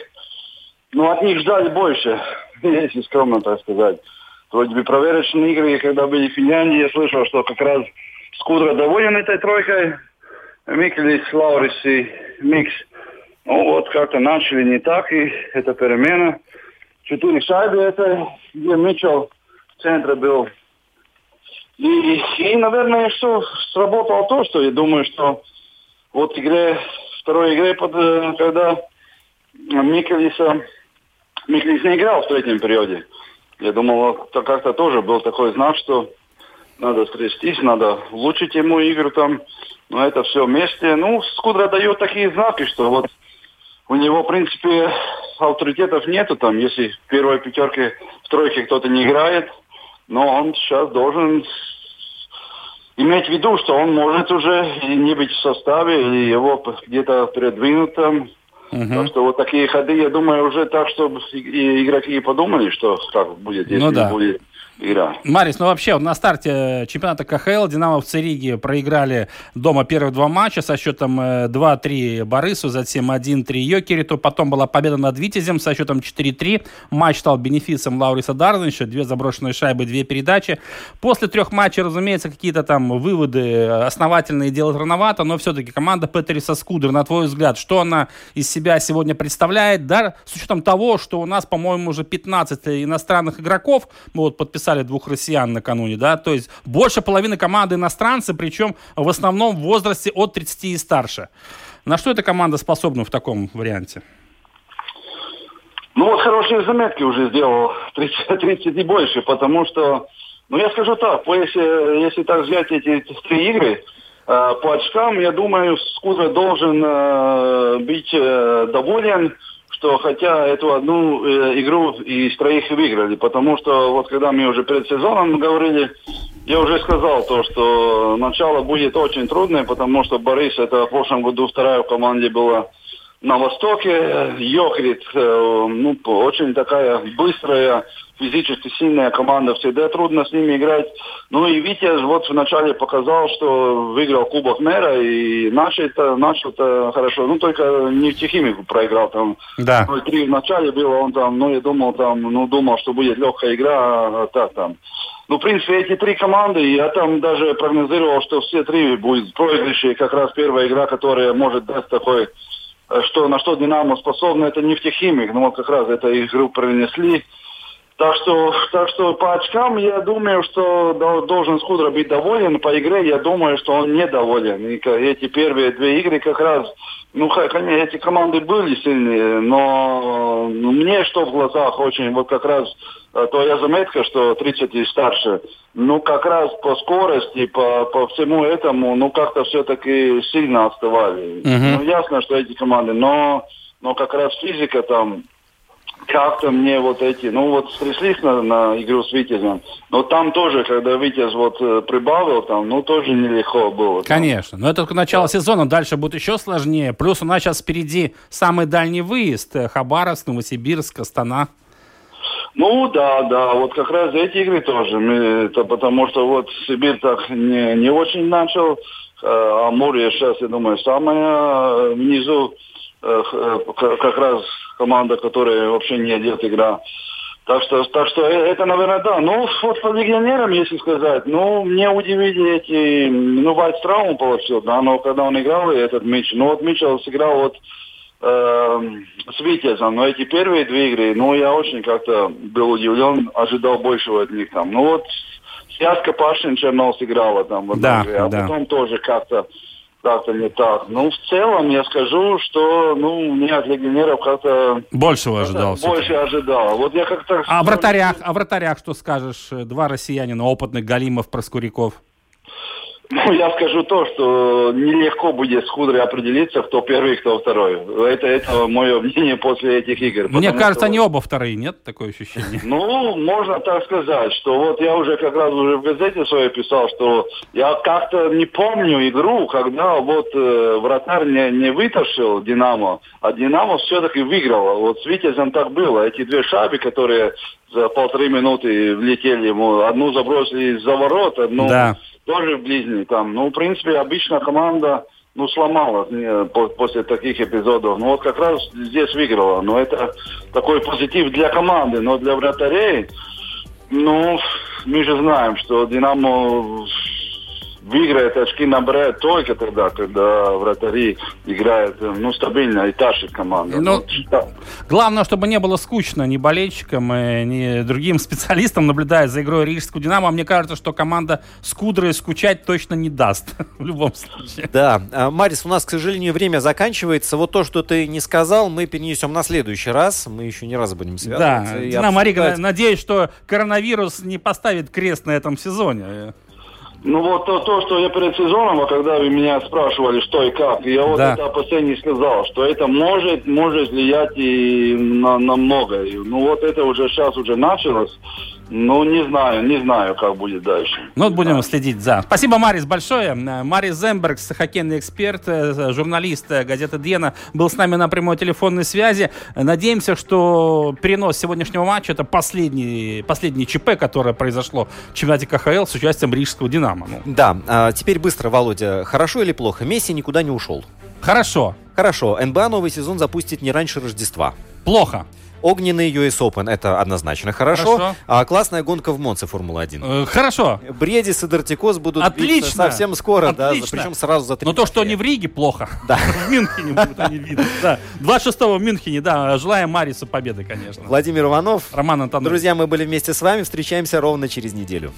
от них ждали больше, если скромно так сказать. Вроде бы проверочные игры, когда были в Финляндии, я слышал, что как раз Скудра доволен этой тройкой. Микелис, Лаурис и Микс. Как-то начали не так, и это перемена. 4 шайбы, это где Митчелл в центре был. И, наверное, что сработало то, что я думаю, что второй игре, когда Микелис не играл в третьем периоде, я думал, это как-то тоже был такой знак, что надо скрестись, надо улучшить ему игру там, но это все вместе. Скудра дает такие знаки, что у него, в принципе, авторитетов нету там, если в первой пятерке, в тройке кто-то не играет. Но он сейчас должен иметь в виду, что он может уже и не быть в составе, и его где-то передвинут там. Так что такие ходы, я думаю, уже так, чтобы игроки подумали, что так будет, если будет игра. Марис, ну вообще на старте чемпионата КХЛ динамовцы Риги проиграли дома первых два матча со счетом 2-3 Борису, затем 1-3 Йокериту. Потом была победа над Витязем со счетом 4-3. Матч стал бенефисом Лауриса Дарзинша. 2 заброшенные шайбы, 2 передачи. После 3 матчей, разумеется, какие-то там выводы основательные делать рановато, но все-таки команда Петериса Скудра, на твой взгляд, что она из себя сегодня представляет, да, с учетом того, что у нас, по-моему, уже 15 иностранных игроков, мы вот подписали 2 россиян накануне, да, то есть больше половины команды иностранцы, причем в основном в возрасте от 30 и старше. На что эта команда способна в таком варианте? Ну вот хорошие заметки уже сделал, 30 и больше, потому что, ну я скажу так, если так взять эти 3 игры, по очкам, я думаю, Скудра должен быть доволен, что хотя эту одну игру из 3 выиграли, потому что вот когда мы уже перед сезоном говорили, я уже сказал то, что начало будет очень трудное, потому что Борис, это в прошлом году 2-я в команде была на Востоке, Йохрид, ну, очень такая быстрая, физически сильная команда, всегда трудно с ними играть. Ну и Витязь вот вначале показал, что выиграл Кубок Мэра и начал-то хорошо. Ну только не в Тихимику проиграл там. Да. 0-3 в начале было, он там, ну я думал там, ну думал, что будет легкая игра, а так там. Ну, в принципе, эти 3 команды, я там даже прогнозировал, что все 3 будет проигрыши, как раз первая игра, которая может дать такой, что на что Динамо способна, это не в Тихимик, но вот как раз эту игру принесли. Так что по очкам я думаю, что должен Скудра быть доволен. По игре я думаю, что он недоволен. И эти первые 2 игры как раз, ну, эти команды были сильные, но мне что в глазах очень, вот как раз твоя заметка, что 30 и старше, ну, как раз по скорости, по всему этому, ну, как-то все-таки сильно отставали. Ну, ясно, что эти команды, но как раз физика там, как-то мне вот эти, ну вот стряслись на игру с Витязем, но там тоже, когда Витязь вот прибавил, там, ну тоже нелегко было. Там. Конечно, но это только начало сезона, дальше будет еще сложнее, плюс у нас сейчас впереди самый дальний выезд, Хабаровск, Новосибирск, Астана. Ну да, вот как раз эти игры тоже, потому что вот Сибирь так не очень начал, а море сейчас, я думаю, самое внизу, как раз команда, которая вообще не идет игра. Так что это, наверное, да. Ну, вот по легионерам, если сказать, ну, мне удивили эти... Ну, Вайт травму получил, да, но когда он играл, этот Митч... Ну, вот Митчелл сыграл вот с Витязем, но эти первые 2 игры, ну, я очень как-то был удивлен, ожидал большего от них там. Ну, вот Яска Пашин-Чернов сыграла там в одной игре, а потом тоже как-то не так. Ну, в целом я скажу, что, ну, мне от легионеров как-то... Большего ожидал. Больше ожидал. Вот я как-то... А вратарях что скажешь? 2 россиянина, опытных, Галимов, Проскуряков. Ну, я скажу то, что нелегко будет с Скудрой определиться, кто первый, кто второй. Это мое мнение после этих игр. Мне кажется, они оба вторые, нет? Такое ощущение. Ну, можно так сказать, что вот я уже как раз в газете своей писал, что я как-то не помню игру, когда вот вратарь не вытащил Динамо, а Динамо все-таки выиграло. Вот с Витязем так было. Эти 2 шайбы, которые за 1,5 минуты влетели ему, одну забросили за ворот, одну... Да. Тоже близнецы там. Ну, в принципе, обычно команда, ну, сломалась после таких эпизодов. Ну, вот как раз здесь выиграла. Но это такой позитив для команды. Но для вратарей, ну, мы же знаем, что Динамо выиграет, очки набирает только тогда, когда вратари играют, ну, стабильно, и та же команда. Ну, да. Главное, чтобы не было скучно ни болельщикам, ни другим специалистам, наблюдая за игрой рижского «Динамо». Мне кажется, что команда Скудры скучать точно не даст, в любом случае. Да. Марис, у нас, к сожалению, время заканчивается. Вот то, что ты не сказал, мы перенесем на следующий раз. Мы еще не раз будем связываться. Да. «Динамо» Рига, надеюсь, что коронавирус не поставит крест на этом сезоне. Ну вот то, что я перед сезоном, когда вы меня спрашивали, что и как, я вот это опасение сказал, что это может влиять и на многое. Ну вот это уже сейчас уже началось. Ну, не знаю, как будет дальше. Ну, вот будем следить за. Спасибо, Марис, большое. Марис Зембергс, хоккейный эксперт, журналист газеты «Диена», был с нами на прямой телефонной связи. Надеемся, что перенос сегодняшнего матча – это последний ЧП, которое произошло в чемпионате КХЛ с участием рижского «Динамо». Да, теперь быстро, Володя. Хорошо или плохо? Месси никуда не ушел. Хорошо. НБА новый сезон запустит не раньше Рождества. Плохо. Огненный US Open, это однозначно хорошо. А классная гонка в Монце Формула-1. Хорошо. Бредис и Дортикос будут биться совсем скоро, да, причем сразу за 3 Но то, что они в Риге, плохо. Да. В Мюнхене будут они видны. Да. 26-го в Мюнхене, да. Желаем Марису победы, конечно. Владимир Иванов. Роман Антонов. Друзья, мы были вместе с вами. Встречаемся ровно через неделю.